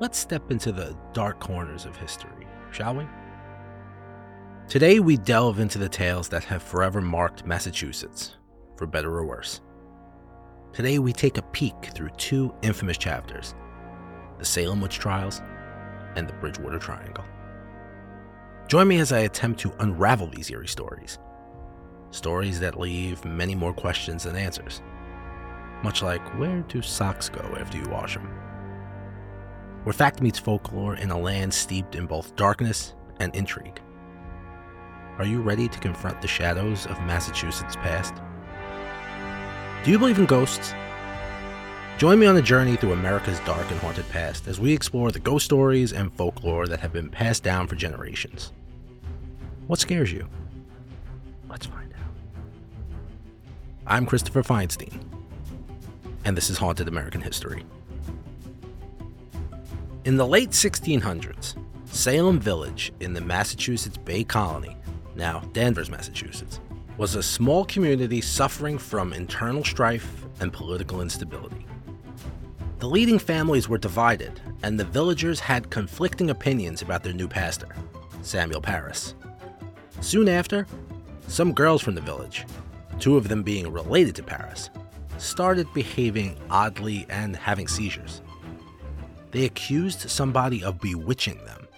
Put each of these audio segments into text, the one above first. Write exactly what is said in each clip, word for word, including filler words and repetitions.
let's step into the dark corners of history, shall we? Today we delve into the tales that have forever marked Massachusetts, for better or worse. Today we take a peek through two infamous chapters, the Salem Witch Trials and the Bridgewater Triangle. Join me as I attempt to unravel these eerie stories, stories that leave many more questions than answers, much like where do socks go after you wash them? Where fact meets folklore in a land steeped in both darkness and intrigue. Are you ready to confront the shadows of Massachusetts' past? Do you believe in ghosts? Join me on a journey through America's dark and haunted past as we explore the ghost stories and folklore that have been passed down for generations. What scares you? Let's find out. I'm Christopher Feinstein, and this is Haunted American History. In the late sixteen hundreds, Salem Village in the Massachusetts Bay Colony, now Danvers, Massachusetts, was a small community suffering from internal strife and political instability. The leading families were divided, and the villagers had conflicting opinions about their new pastor, Samuel Parris. Soon after, some girls from the village, two of them being related to Parris, started behaving oddly and having seizures. They accused somebody of bewitching them.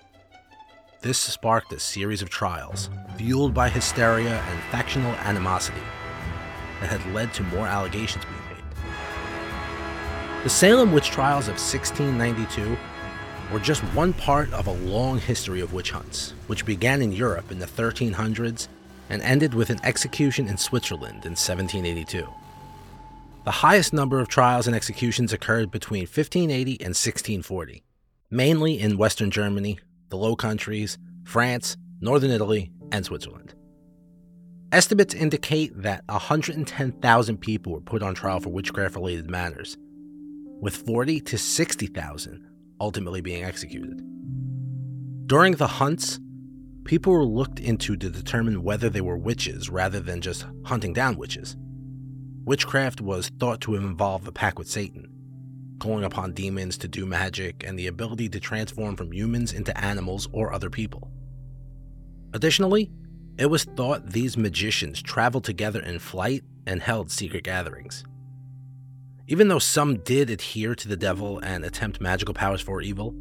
This sparked a series of trials, fueled by hysteria and factional animosity, that had led to more allegations being made. The Salem Witch Trials of sixteen ninety-two were just one part of a long history of witch hunts, which began in Europe in the thirteen hundreds and ended with an execution in Switzerland in seventeen eighty-two. The highest number of trials and executions occurred between fifteen eighty and sixteen forty, mainly in Western Germany, the Low Countries, France, Northern Italy, and Switzerland. Estimates indicate that one hundred ten thousand people were put on trial for witchcraft-related matters, with forty to sixty thousand ultimately being executed. During the hunts, people were looked into to determine whether they were witches rather than just hunting down witches. Witchcraft was thought to involve a pact with Satan, calling upon demons to do magic, and the ability to transform from humans into animals or other people. Additionally, it was thought these magicians traveled together in flight and held secret gatherings. Even though some did adhere to the devil and attempt magical powers for evil,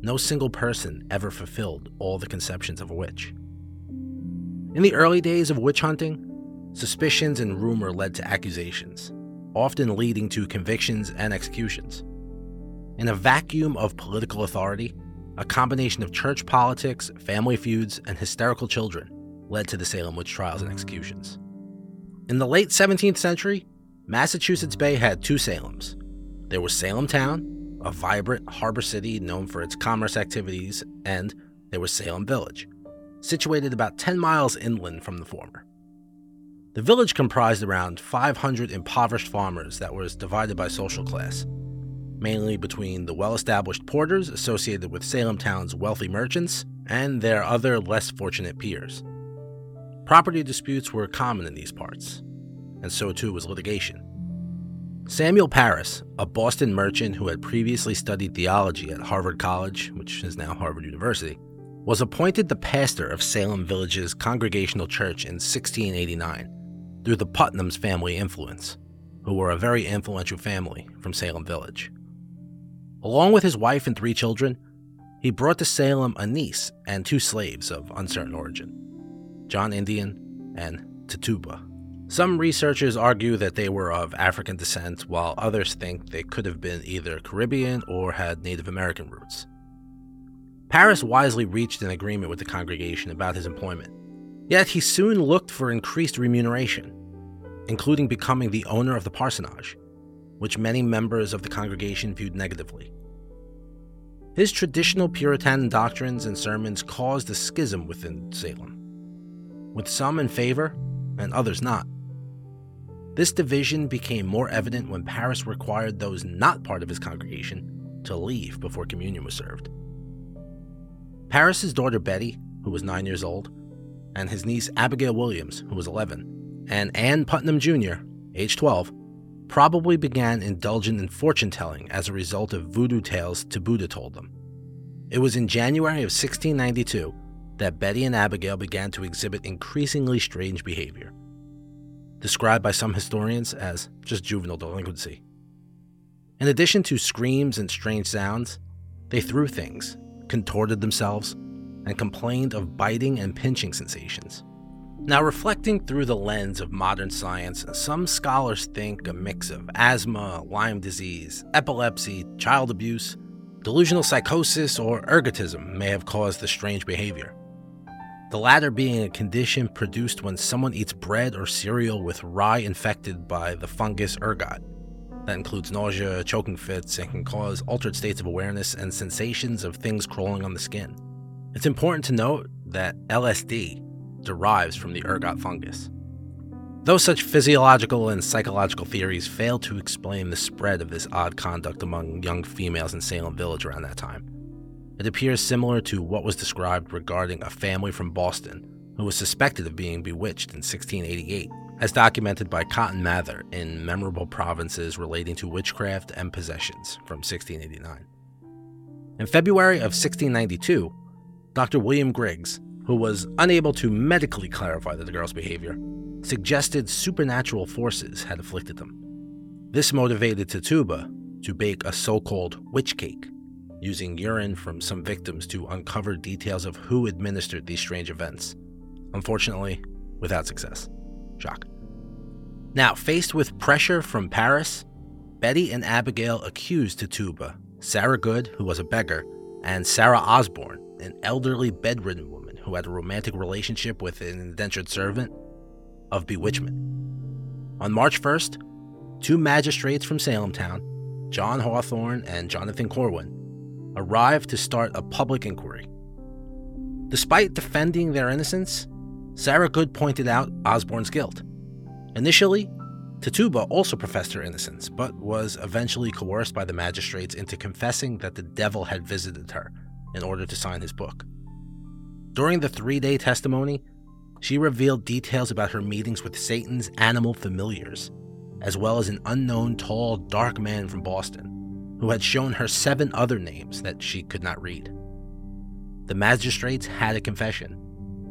no single person ever fulfilled all the conceptions of a witch. In the early days of witch hunting, suspicions and rumor led to accusations, often leading to convictions and executions. In a vacuum of political authority, a combination of church politics, family feuds, and hysterical children led to the Salem witch trials and executions. In the late seventeenth century, Massachusetts Bay had two Salems. There was Salem Town, a vibrant harbor city known for its commerce activities, and there was Salem Village, situated about ten miles inland from the former. The village comprised around five hundred impoverished farmers that was divided by social class, mainly between the well-established porters associated with Salem Town's wealthy merchants and their other less fortunate peers. Property disputes were common in these parts, and so too was litigation. Samuel Parris, a Boston merchant who had previously studied theology at Harvard College, which is now Harvard University, was appointed the pastor of Salem Village's Congregational Church in sixteen eighty-nine. Through the Putnam's family influence, who were a very influential family from Salem Village. Along with his wife and three children, he brought to Salem a niece and two slaves of uncertain origin, John Indian and Tituba. Some researchers argue that they were of African descent, while others think they could have been either Caribbean or had Native American roots. Parris wisely reached an agreement with the congregation about his employment. Yet he soon looked for increased remuneration, including becoming the owner of the parsonage, which many members of the congregation viewed negatively. His traditional Puritan doctrines and sermons caused a schism within Salem, with some in favor and others not. This division became more evident when Parris required those not part of his congregation to leave before communion was served. Parris's daughter Betty, who was nine years old, and his niece Abigail Williams, who was eleven, and Ann Putnam Junior, age twelve, probably began indulging in fortune-telling as a result of voodoo tales Tabooda told them. It was in January of sixteen ninety-two that Betty and Abigail began to exhibit increasingly strange behavior, described by some historians as just juvenile delinquency. In addition to screams and strange sounds, they threw things, contorted themselves, and complained of biting and pinching sensations. Now, reflecting through the lens of modern science, some scholars think a mix of asthma, Lyme disease, epilepsy, child abuse, delusional psychosis, or ergotism may have caused the strange behavior. The latter being a condition produced when someone eats bread or cereal with rye infected by the fungus ergot. That includes nausea, choking fits, and can cause altered states of awareness and sensations of things crawling on the skin. It's important to note that L S D derives from the ergot fungus. Though such physiological and psychological theories fail to explain the spread of this odd conduct among young females in Salem Village around that time, it appears similar to what was described regarding a family from Boston who was suspected of being bewitched in sixteen eighty-eight, as documented by Cotton Mather in Memorable Provinces Relating to Witchcraft and Possessions from sixteen eighty-nine. In February of sixteen ninety-two, Doctor William Griggs, who was unable to medically clarify the girls' behavior, suggested supernatural forces had afflicted them. This motivated Tituba to bake a so-called witch cake, using urine from some victims to uncover details of who administered these strange events. Unfortunately, without success. Shock. Now, faced with pressure from Parris, Betty and Abigail accused Tituba, Sarah Good, who was a beggar, and Sarah Osborne, an elderly bedridden woman who had a romantic relationship with an indentured servant, of bewitchment. On March first, two magistrates from Salemtown, John Hawthorne and Jonathan Corwin, arrived to start a public inquiry. Despite defending their innocence, Sarah Good pointed out Osborne's guilt. Initially, Tituba also professed her innocence, but was eventually coerced by the magistrates into confessing that the devil had visited her in order to sign his book. During the three-day testimony, she revealed details about her meetings with Satan's animal familiars, as well as an unknown tall, dark man from Boston, who had shown her seven other names that she could not read. The magistrates had a confession,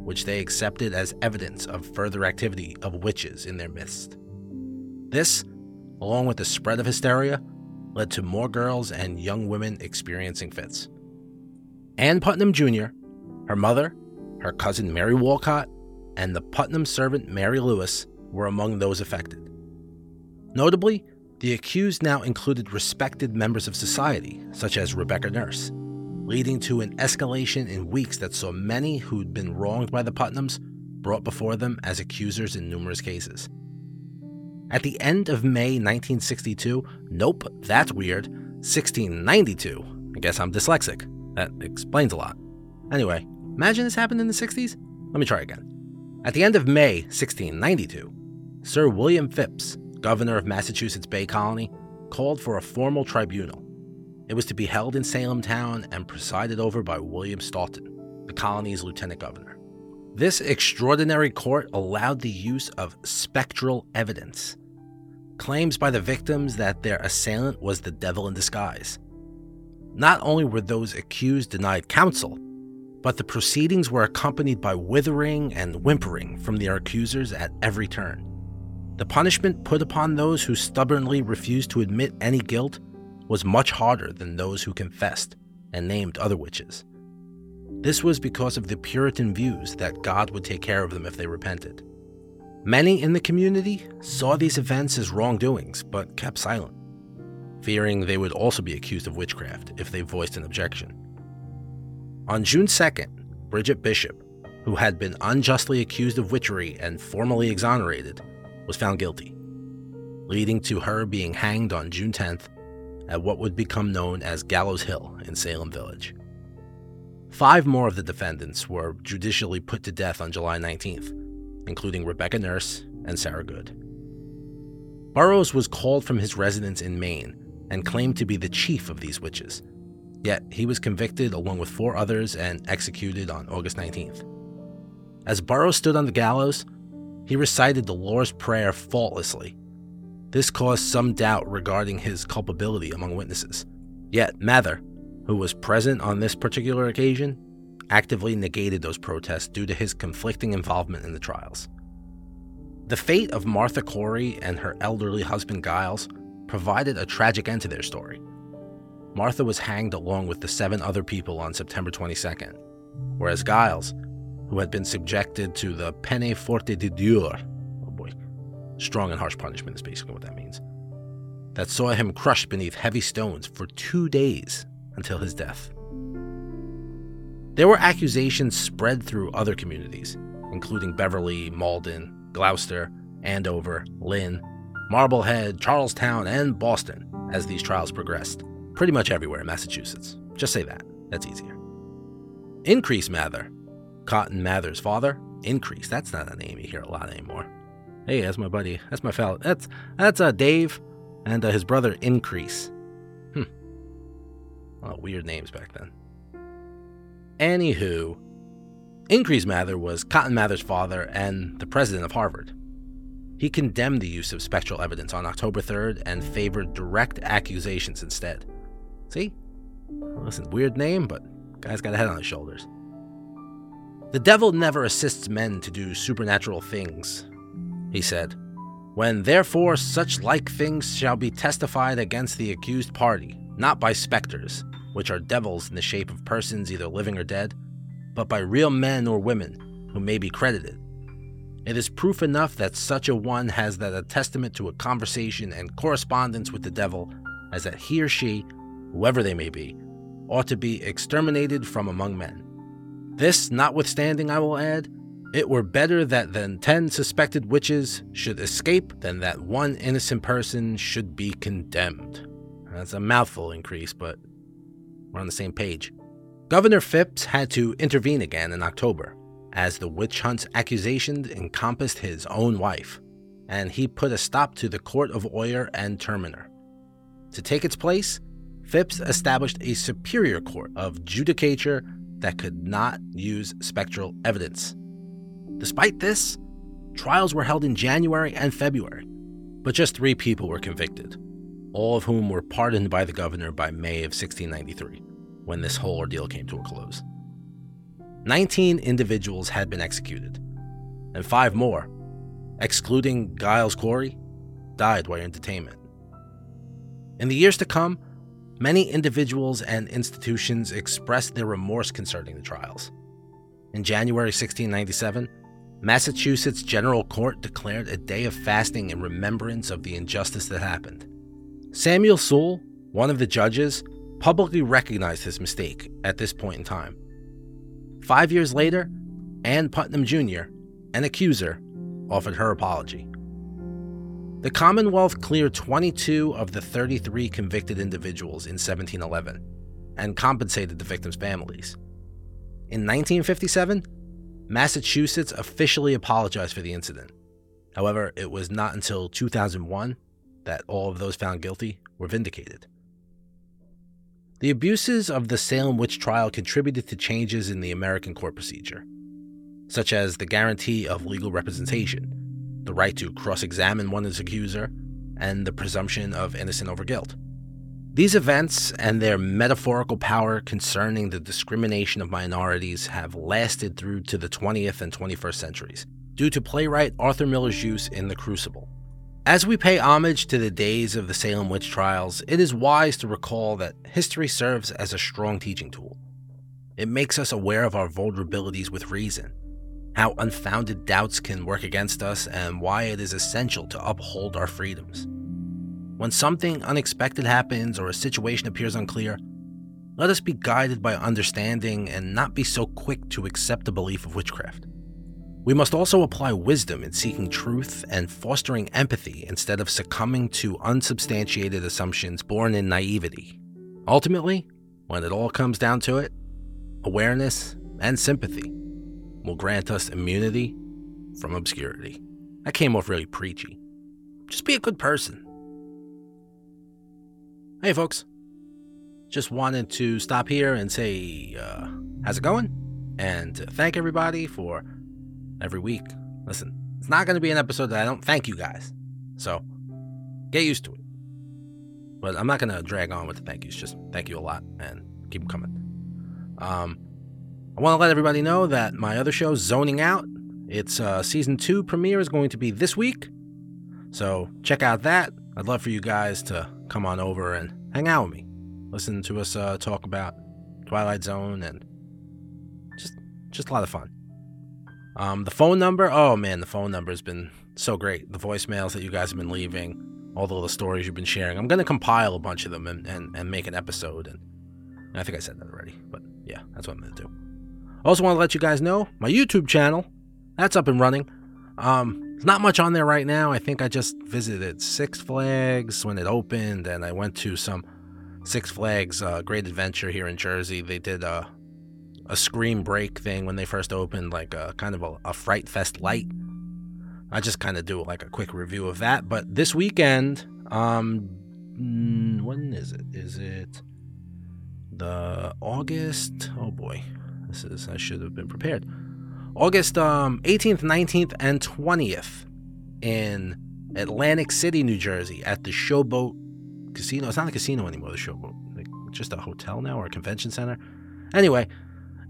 which they accepted as evidence of further activity of witches in their midst. This, along with the spread of hysteria, led to more girls and young women experiencing fits. Ann Putnam Junior, her mother, her cousin Mary Walcott, and the Putnam servant Mary Lewis were among those affected. Notably, the accused now included respected members of society, such as Rebecca Nurse, leading to an escalation in weeks that saw many who'd been wronged by the Putnams brought before them as accusers in numerous cases. At the end of May nineteen sixty-two, nope, that's weird, sixteen ninety-two, I guess I'm dyslexic, that explains a lot. Anyway, imagine this happened in the sixties? Let me try again. At the end of May sixteen ninety-two, Sir William Phipps, governor of Massachusetts Bay Colony, called for a formal tribunal. It was to be held in Salemtown and presided over by William Stoughton, the colony's lieutenant governor. This extraordinary court allowed the use of spectral evidence, claims by the victims that their assailant was the devil in disguise. Not only were those accused denied counsel, but the proceedings were accompanied by withering and whimpering from their accusers at every turn. The punishment put upon those who stubbornly refused to admit any guilt was much harder than those who confessed and named other witches. This was because of the Puritan views that God would take care of them if they repented. Many in the community saw these events as wrongdoings, but kept silent, fearing they would also be accused of witchcraft if they voiced an objection. On June second, Bridget Bishop, who had been unjustly accused of witchery and formally exonerated, was found guilty, leading to her being hanged on June tenth at what would become known as Gallows Hill in Salem Village. Five more of the defendants were judicially put to death on July nineteenth, including Rebecca Nurse and Sarah Good. Burroughs was called from his residence in Maine and claimed to be the chief of these witches. Yet, he was convicted along with four others and executed on August nineteenth. As Burroughs stood on the gallows, he recited the Lord's Prayer faultlessly. This caused some doubt regarding his culpability among witnesses. Yet Mather, who was present on this particular occasion, actively negated those protests due to his conflicting involvement in the trials. The fate of Martha Corey and her elderly husband Giles provided a tragic end to their story. Martha was hanged along with the seven other people on September twenty-second, whereas Giles, who had been subjected to the peine forte de Dieu, oh boy, strong and harsh punishment is basically what that means, that saw him crushed beneath heavy stones for two days until his death. There were accusations spread through other communities, including Beverly, Malden, Gloucester, Andover, Lynn, Marblehead, Charlestown, and Boston as these trials progressed. Pretty much everywhere in Massachusetts. Just say that. That's easier. Increase Mather, Cotton Mather's father. Increase. That's not a name you hear a lot anymore. Hey, that's my buddy. That's my fellow. That's that's uh, Dave and uh, his brother Increase. Hmm. A lot of weird names back then. Anywho, Increase Mather was Cotton Mather's father and the president of Harvard. He condemned the use of spectral evidence on October third and favored direct accusations instead. See? Listen, weird name, but guy's got a head on his shoulders. The devil never assists men to do supernatural things, he said. When therefore such like things shall be testified against the accused party, not by specters, which are devils in the shape of persons either living or dead, but by real men or women who may be credited. It is proof enough that such a one has that a testament to a conversation and correspondence with the devil as that he or she, whoever they may be, ought to be exterminated from among men. This notwithstanding, I will add, it were better that than ten suspected witches should escape than that one innocent person should be condemned. That's a mouthful, Increase, but we're on the same page. Governor Phipps had to intervene again in October, as the witch hunt's accusations encompassed his own wife, and he put a stop to the court of oyer and terminer. To take its place, Phipps established a superior court of judicature that could not use spectral evidence. Despite this, trials were held in January and February, but just three people were convicted, all of whom were pardoned by the governor by May of sixteen ninety-three, when this whole ordeal came to a close. nineteen individuals had been executed, and five more, excluding Giles Corey, died while in detainment. In the years to come, many individuals and institutions expressed their remorse concerning the trials. In January sixteen ninety-seven, Massachusetts General Court declared a day of fasting in remembrance of the injustice that happened. Samuel Sewall, one of the judges, publicly recognized his mistake at this point in time. Five years later, Ann Putnam Junior, an accuser, offered her apology. The Commonwealth cleared twenty-two of the thirty-three convicted individuals in seventeen eleven and compensated the victims' families. In nineteen fifty-seven, Massachusetts officially apologized for the incident. However, it was not until two thousand one that all of those found guilty were vindicated. The abuses of the Salem witch trial contributed to changes in the American court procedure, such as the guarantee of legal representation, the right to cross-examine one's accuser, and the presumption of innocent over guilt. These events and their metaphorical power concerning the discrimination of minorities have lasted through to the twentieth and twenty-first centuries, due to playwright Arthur Miller's use in The Crucible. As we pay homage to the days of the Salem witch trials, it is wise to recall that history serves as a strong teaching tool. It makes us aware of our vulnerabilities with reason, how unfounded doubts can work against us, and why it is essential to uphold our freedoms. When something unexpected happens or a situation appears unclear, let us be guided by understanding and not be so quick to accept the belief of witchcraft. We must also apply wisdom in seeking truth and fostering empathy instead of succumbing to unsubstantiated assumptions born in naivety. Ultimately, when it all comes down to it, awareness and sympathy will grant us immunity from obscurity. That came off really preachy. Just be a good person. Hey folks, just wanted to stop here and say, uh, how's it going? And to thank everybody for every week. Listen, it's not going to be an episode that I don't thank you guys. So, Get used to it. But I'm not going to drag on with the thank yous. Just thank you a lot and keep them coming. Um, I want to let everybody know that my other show, Zoning Out, its uh, season two premiere is going to be this week. So check out that. I'd love for you guys to come on over and hang out with me. Listen to us uh, talk about Twilight Zone and just just a lot of fun. Um, the phone number, oh man, the phone number has been so great. The voicemails that you guys have been leaving, all the stories you've been sharing. I'm going to compile a bunch of them and, and, and make an episode. And, and I think I said that already, but yeah, that's what I'm going to do. I also want to let you guys know my YouTube channel, that's up and running. Um, there's not much on there right now. I think I just visited Six Flags when it opened, and I went to some Six Flags uh, Great Adventure here in Jersey. They did a, a Scream Break thing when they first opened, like a kind of a, a Fright Fest light. I just kind of do like a quick review of that. But this weekend, um, when is it? Is it the August? Oh boy, this is, I should have been prepared. August um, eighteenth, nineteenth, and twentieth in Atlantic City, New Jersey at the Showboat Casino. It's not a casino anymore, the Showboat. Like, it's just a hotel now or a convention center. Anyway,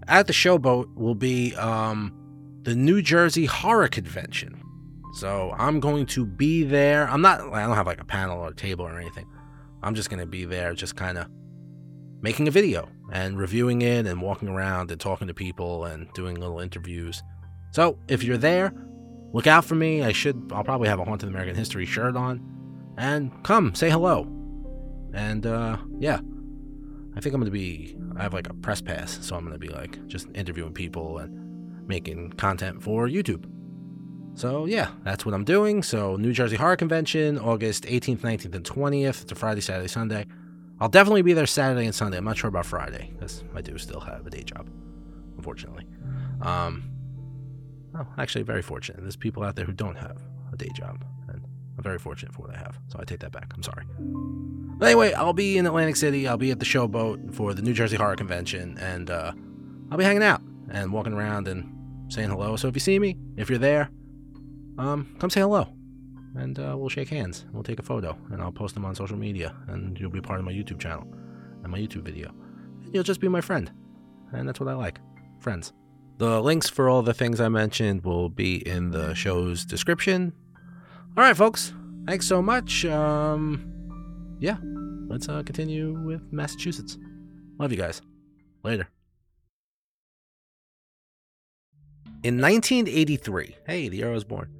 at the Showboat will be um, the New Jersey Horror Convention. So I'm going to be there. I'm not, I don't have like a panel or a table or anything. I'm just going to be there just kind of making a video and reviewing it and walking around and talking to people and doing little interviews. So if you're there, look out for me. I should, I'll probably have a Haunted American History shirt on, and come say hello. And uh, yeah, I think I'm going to be, I have like a press pass. So I'm going to be like just interviewing people and making content for YouTube. So yeah, that's what I'm doing. So New Jersey Horror Convention, August eighteenth, nineteenth, and twentieth. It's a Friday, Saturday, Sunday. I'll definitely be there Saturday and Sunday. I'm not sure about Friday, because I do still have a day job, unfortunately. Um, well, actually, very fortunate. There's people out there who don't have a day job, and I'm very fortunate for what I have, so I take that back. I'm sorry. But anyway, I'll be in Atlantic City. I'll be at the Showboat for the New Jersey Horror Convention, and uh, I'll be hanging out and walking around and saying hello. So if you see me, if you're there, um, come say hello. And uh, we'll shake hands. We'll take a photo, and I'll post them on social media, and you'll be part of my YouTube channel and my YouTube video. And you'll just be my friend, and that's what I like, friends. The links for all the things I mentioned will be in the show's description. All right, folks, thanks so much. Um, yeah, let's uh, continue with Massachusetts. Love you guys. Later. In nineteen eighty-three, hey, the year I was born,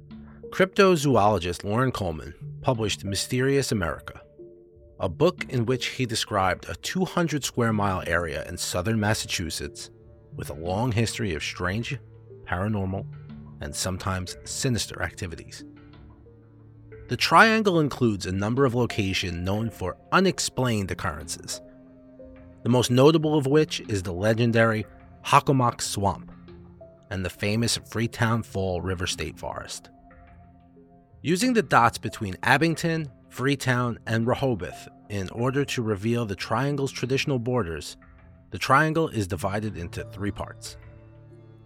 cryptozoologist Loren Coleman published Mysterious America, a book in which he described a two hundred square mile area in southern Massachusetts with a long history of strange, paranormal, and sometimes sinister activities. The triangle includes a number of locations known for unexplained occurrences, the most notable of which is the legendary Hockomock Swamp and the famous Freetown Fall River State Forest. Using the dots between Abington, Freetown, and Rehoboth in order to reveal the triangle's traditional borders, the triangle is divided into three parts.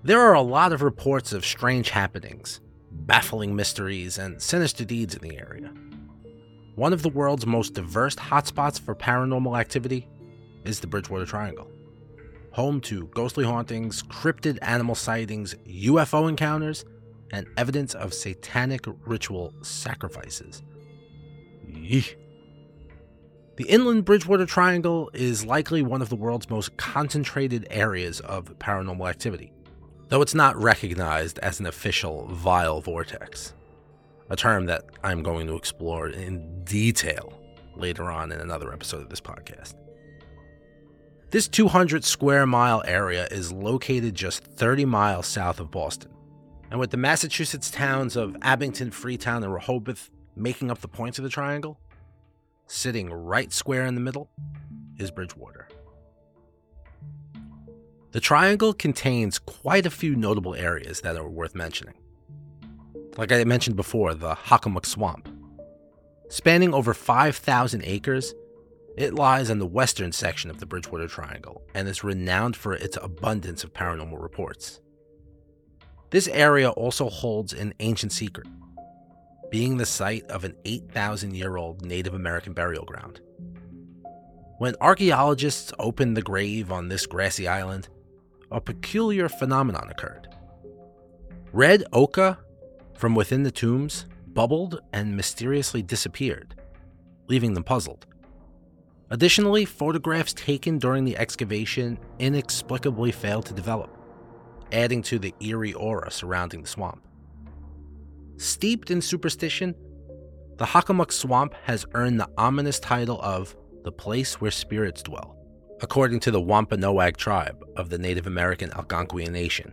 There are a lot of reports of strange happenings, baffling mysteries, and sinister deeds in the area. One of the world's most diverse hotspots for paranormal activity is the Bridgewater Triangle, home to ghostly hauntings, cryptid animal sightings, U F O encounters, and evidence of satanic ritual sacrifices. Yeesh. The inland Bridgewater Triangle is likely one of the world's most concentrated areas of paranormal activity, though it's not recognized as an official vile vortex, a term that I'm going to explore in detail later on in another episode of this podcast. This two hundred square mile area is located just thirty miles south of Boston, and with the Massachusetts towns of Abington, Freetown, and Rehoboth making up the points of the triangle, sitting right square in the middle is Bridgewater. The triangle contains quite a few notable areas that are worth mentioning. Like I mentioned before, the Hockomock Swamp. Spanning over five thousand acres, it lies in the western section of the Bridgewater Triangle and is renowned for its abundance of paranormal reports. This area also holds an ancient secret. being the site of an eight thousand year old Native American burial ground. When archaeologists opened the grave on this grassy island, a peculiar phenomenon occurred. Red ochre from within the tombs bubbled and mysteriously disappeared, leaving them puzzled. Additionally, photographs taken during the excavation inexplicably failed to develop, adding to the eerie aura surrounding the swamp. Steeped in superstition, the Hockomock Swamp has earned the ominous title of the place where spirits dwell, according to the Wampanoag tribe of the Native American Algonquian Nation.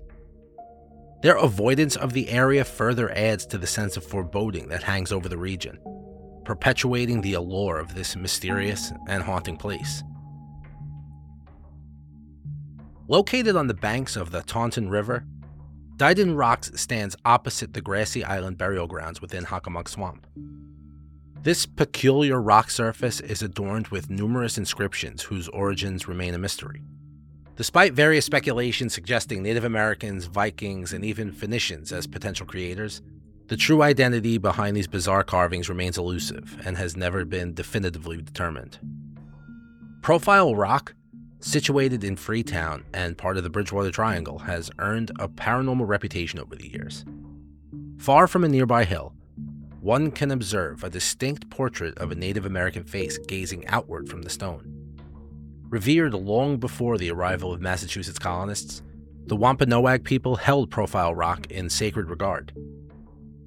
Their avoidance of the area further adds to the sense of foreboding that hangs over the region, perpetuating the allure of this mysterious and haunting place. Located on the banks of the Taunton River, Diden Rocks stands opposite the grassy island burial grounds within Hockomock Swamp. This peculiar rock surface is adorned with numerous inscriptions whose origins remain a mystery. Despite various speculations suggesting Native Americans, Vikings, and even Phoenicians as potential creators, the true identity behind these bizarre carvings remains elusive and has never been definitively determined. Profile Rock, situated in Freetown and part of the Bridgewater Triangle, has earned a paranormal reputation over the years. Far from a nearby hill, one can observe a distinct portrait of a Native American face gazing outward from the stone. Revered long before the arrival of Massachusetts colonists, the Wampanoag people held Profile Rock in sacred regard.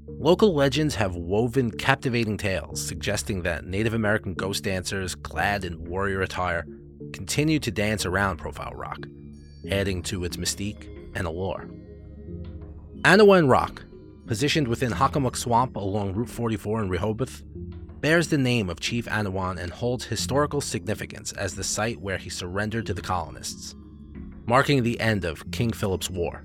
Local legends have woven captivating tales suggesting that Native American ghost dancers clad in warrior attire continue to dance around Profile Rock, adding to its mystique and allure. Anawan Rock, positioned within Hockomock Swamp along Route forty-four in Rehoboth, bears the name of Chief Anawan and holds historical significance as the site where he surrendered to the colonists, marking the end of King Philip's War.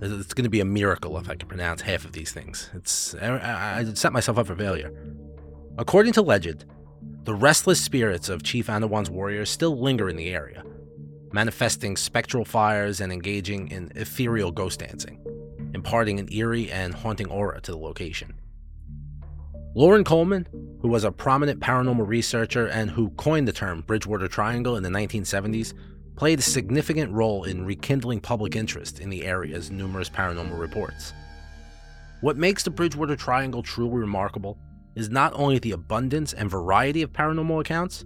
It's going to be a miracle if I can pronounce half of these things. It's I, I set myself up for failure. According to legend, the restless spirits of Chief Anawan's warriors still linger in the area, manifesting spectral fires and engaging in ethereal ghost dancing, imparting an eerie and haunting aura to the location. Loren Coleman, who was a prominent paranormal researcher and who coined the term Bridgewater Triangle in the nineteen seventies, played a significant role in rekindling public interest in the area's numerous paranormal reports. What makes the Bridgewater Triangle truly remarkable is not only the abundance and variety of paranormal accounts,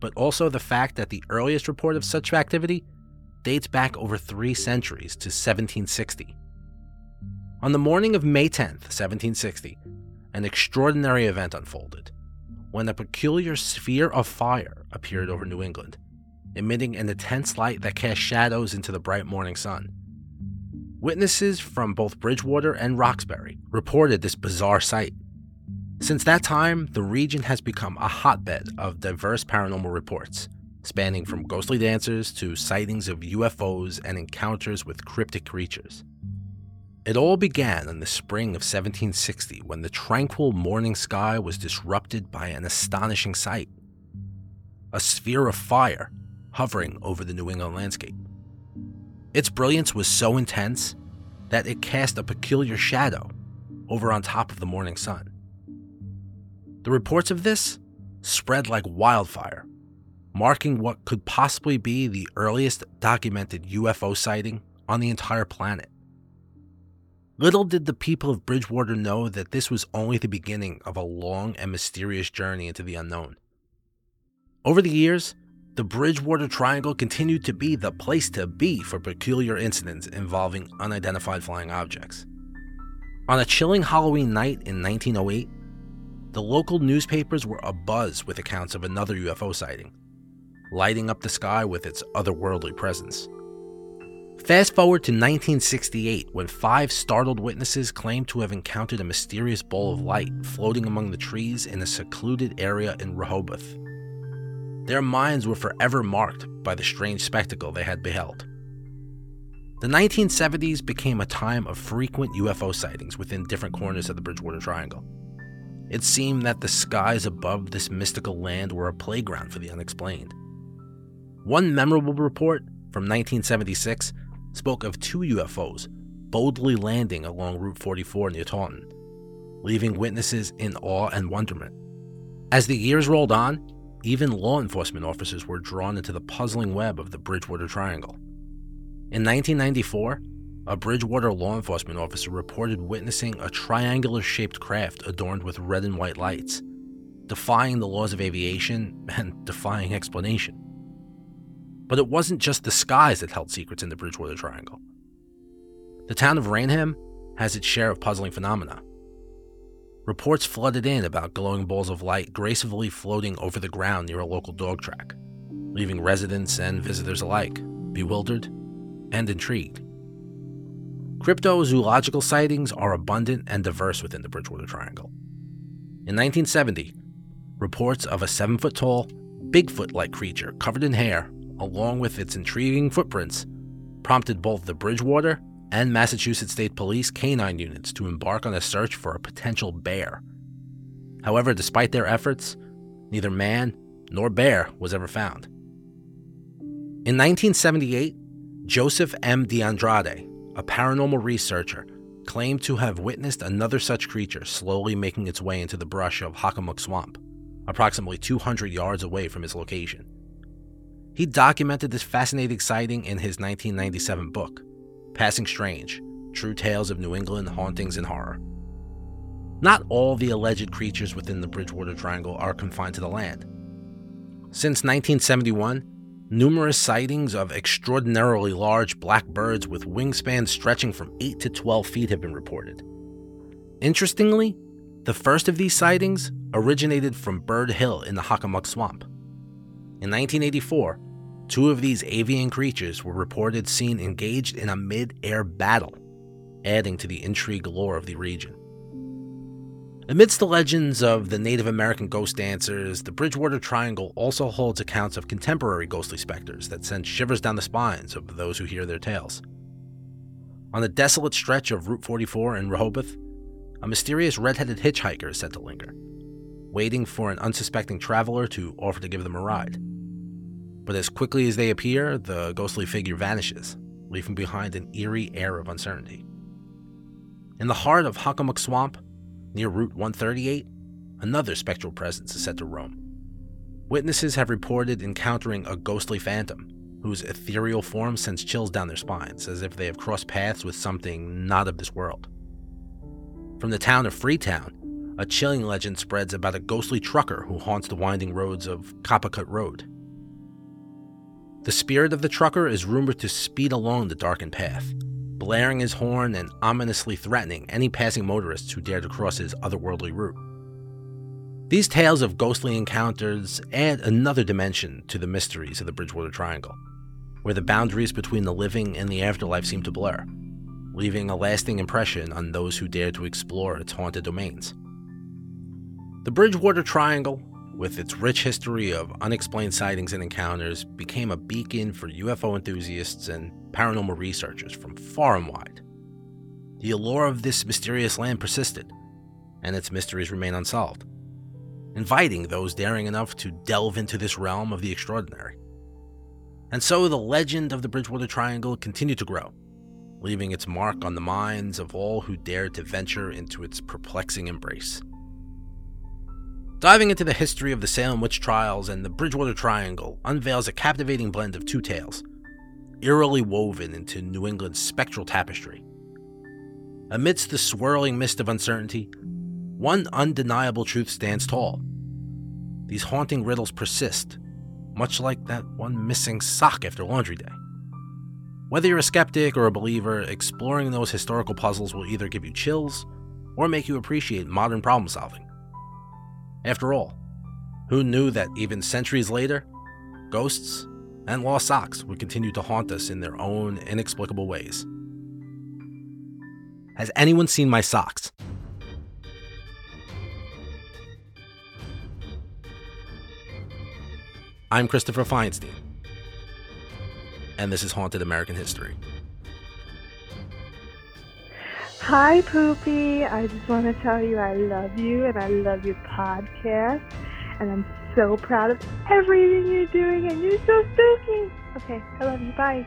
but also the fact that the earliest report of such activity dates back over three centuries to seventeen sixty. On the morning of May tenth, seventeen sixty, an extraordinary event unfolded when a peculiar sphere of fire appeared over New England, emitting an intense light that cast shadows into the bright morning sun. Witnesses from both Bridgewater and Roxbury reported this bizarre sight. Since that time, the region has become a hotbed of diverse paranormal reports, spanning from ghostly dancers to sightings of U F Os and encounters with cryptic creatures. It all began in the spring of seventeen sixty when the tranquil morning sky was disrupted by an astonishing sight: a sphere of fire hovering over the New England landscape. Its brilliance was so intense that it cast a peculiar shadow over on top of the morning sun. The reports of this spread like wildfire, marking what could possibly be the earliest documented U F O sighting on the entire planet. Little did the people of Bridgewater know that this was only the beginning of a long and mysterious journey into the unknown. Over the years, the Bridgewater Triangle continued to be the place to be for peculiar incidents involving unidentified flying objects. On a chilling Halloween night in nineteen oh eight, the local newspapers were abuzz with accounts of another U F O sighting, lighting up the sky with its otherworldly presence. Fast forward to nineteen sixty-eight, when five startled witnesses claimed to have encountered a mysterious ball of light floating among the trees in a secluded area in Rehoboth. Their minds were forever marked by the strange spectacle they had beheld. The nineteen seventies became a time of frequent U F O sightings within different corners of the Bridgewater Triangle. It seemed that the skies above this mystical land were a playground for the unexplained. One memorable report from nineteen seventy-six spoke of two U F Os boldly landing along Route forty-four near Taunton, leaving witnesses in awe and wonderment. As the years rolled on, even law enforcement officers were drawn into the puzzling web of the Bridgewater Triangle. In nineteen ninety-four, a Bridgewater law enforcement officer reported witnessing a triangular-shaped craft adorned with red and white lights, defying the laws of aviation and defying explanation. But it wasn't just the skies that held secrets in the Bridgewater Triangle. The town of Rainham has its share of puzzling phenomena. Reports flooded in about glowing balls of light gracefully floating over the ground near a local dog track, leaving residents and visitors alike bewildered and intrigued. Cryptozoological sightings are abundant and diverse within the Bridgewater Triangle. In nineteen seventy, reports of a seven-foot-tall, Bigfoot-like creature covered in hair, along with its intriguing footprints, prompted both the Bridgewater and Massachusetts State Police canine units to embark on a search for a potential bear. However, despite their efforts, neither man nor bear was ever found. In nineteen seventy-eight, Joseph M. DeAndrade, a paranormal researcher, claimed to have witnessed another such creature slowly making its way into the brush of Hockomock Swamp, approximately two hundred yards away from his location. He documented this fascinating sighting in his nineteen ninety-seven book, Passing Strange, True Tales of New England Hauntings and Horror. Not all the alleged creatures within the Bridgewater Triangle are confined to the land. Since nineteen seventy-one, numerous sightings of extraordinarily large black birds with wingspans stretching from eight to twelve feet have been reported. Interestingly, the first of these sightings originated from Bird Hill in the Hockomock Swamp. In nineteen eighty-four, two of these avian creatures were reported seen engaged in a mid-air battle, adding to the intrigue lore of the region. Amidst the legends of the Native American ghost dancers, the Bridgewater Triangle also holds accounts of contemporary ghostly specters that send shivers down the spines of those who hear their tales. On the desolate stretch of Route forty-four in Rehoboth, a mysterious red-headed hitchhiker is said to linger, waiting for an unsuspecting traveler to offer to give them a ride. But as quickly as they appear, the ghostly figure vanishes, leaving behind an eerie air of uncertainty. In the heart of Hockomock Swamp, near Route one thirty-eight, another spectral presence is said to roam. Witnesses have reported encountering a ghostly phantom, whose ethereal form sends chills down their spines, as if they have crossed paths with something not of this world. From the town of Freetown, a chilling legend spreads about a ghostly trucker who haunts the winding roads of Coppicut Road. The spirit of the trucker is rumored to speed along the darkened path, blaring his horn and ominously threatening any passing motorists who dare to cross his otherworldly route. These tales of ghostly encounters add another dimension to the mysteries of the Bridgewater Triangle, where the boundaries between the living and the afterlife seem to blur, leaving a lasting impression on those who dare to explore its haunted domains. The Bridgewater Triangle, with its rich history of unexplained sightings and encounters, became a beacon for U F O enthusiasts and paranormal researchers from far and wide. The allure of this mysterious land persisted, and its mysteries remain unsolved, inviting those daring enough to delve into this realm of the extraordinary. And so the legend of the Bridgewater Triangle continued to grow, leaving its mark on the minds of all who dared to venture into its perplexing embrace. Diving into the history of the Salem Witch Trials and the Bridgewater Triangle unveils a captivating blend of two tales, eerily woven into New England's spectral tapestry. Amidst the swirling mist of uncertainty, one undeniable truth stands tall. These haunting riddles persist, much like that one missing sock after laundry day. Whether you're a skeptic or a believer, exploring those historical puzzles will either give you chills or make you appreciate modern problem solving. After all, who knew that even centuries later, ghosts and lost socks would continue to haunt us in their own inexplicable ways? Has anyone seen my socks? I'm Christopher Feinstein, and this is Haunted American History. Hi, Poopy. I just want to tell you I love you, and I love your podcast, and I'm so proud of everything you're doing, and you're so spooky. Okay, I love you. Bye.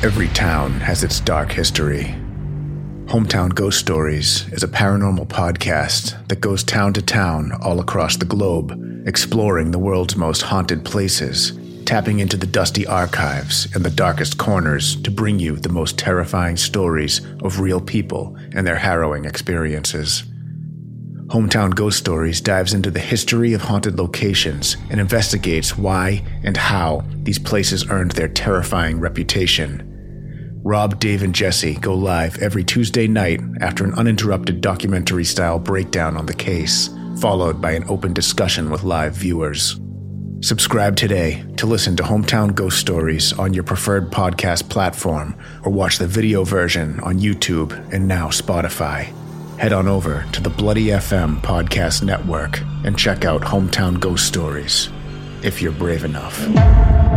Every town has its dark history. Hometown Ghost Stories is a paranormal podcast that goes town to town all across the globe, exploring the world's most haunted places, tapping into the dusty archives and the darkest corners to bring you the most terrifying stories of real people and their harrowing experiences. Hometown Ghost Stories dives into the history of haunted locations and investigates why and how these places earned their terrifying reputation. Rob, Dave, and Jesse go live every Tuesday night after an uninterrupted documentary-style breakdown on the case, followed by an open discussion with live viewers. Subscribe today to listen to Hometown Ghost Stories on your preferred podcast platform or watch the video version on YouTube and now Spotify. Head on over to the Bloody F M Podcast Network and check out Hometown Ghost Stories, if you're brave enough.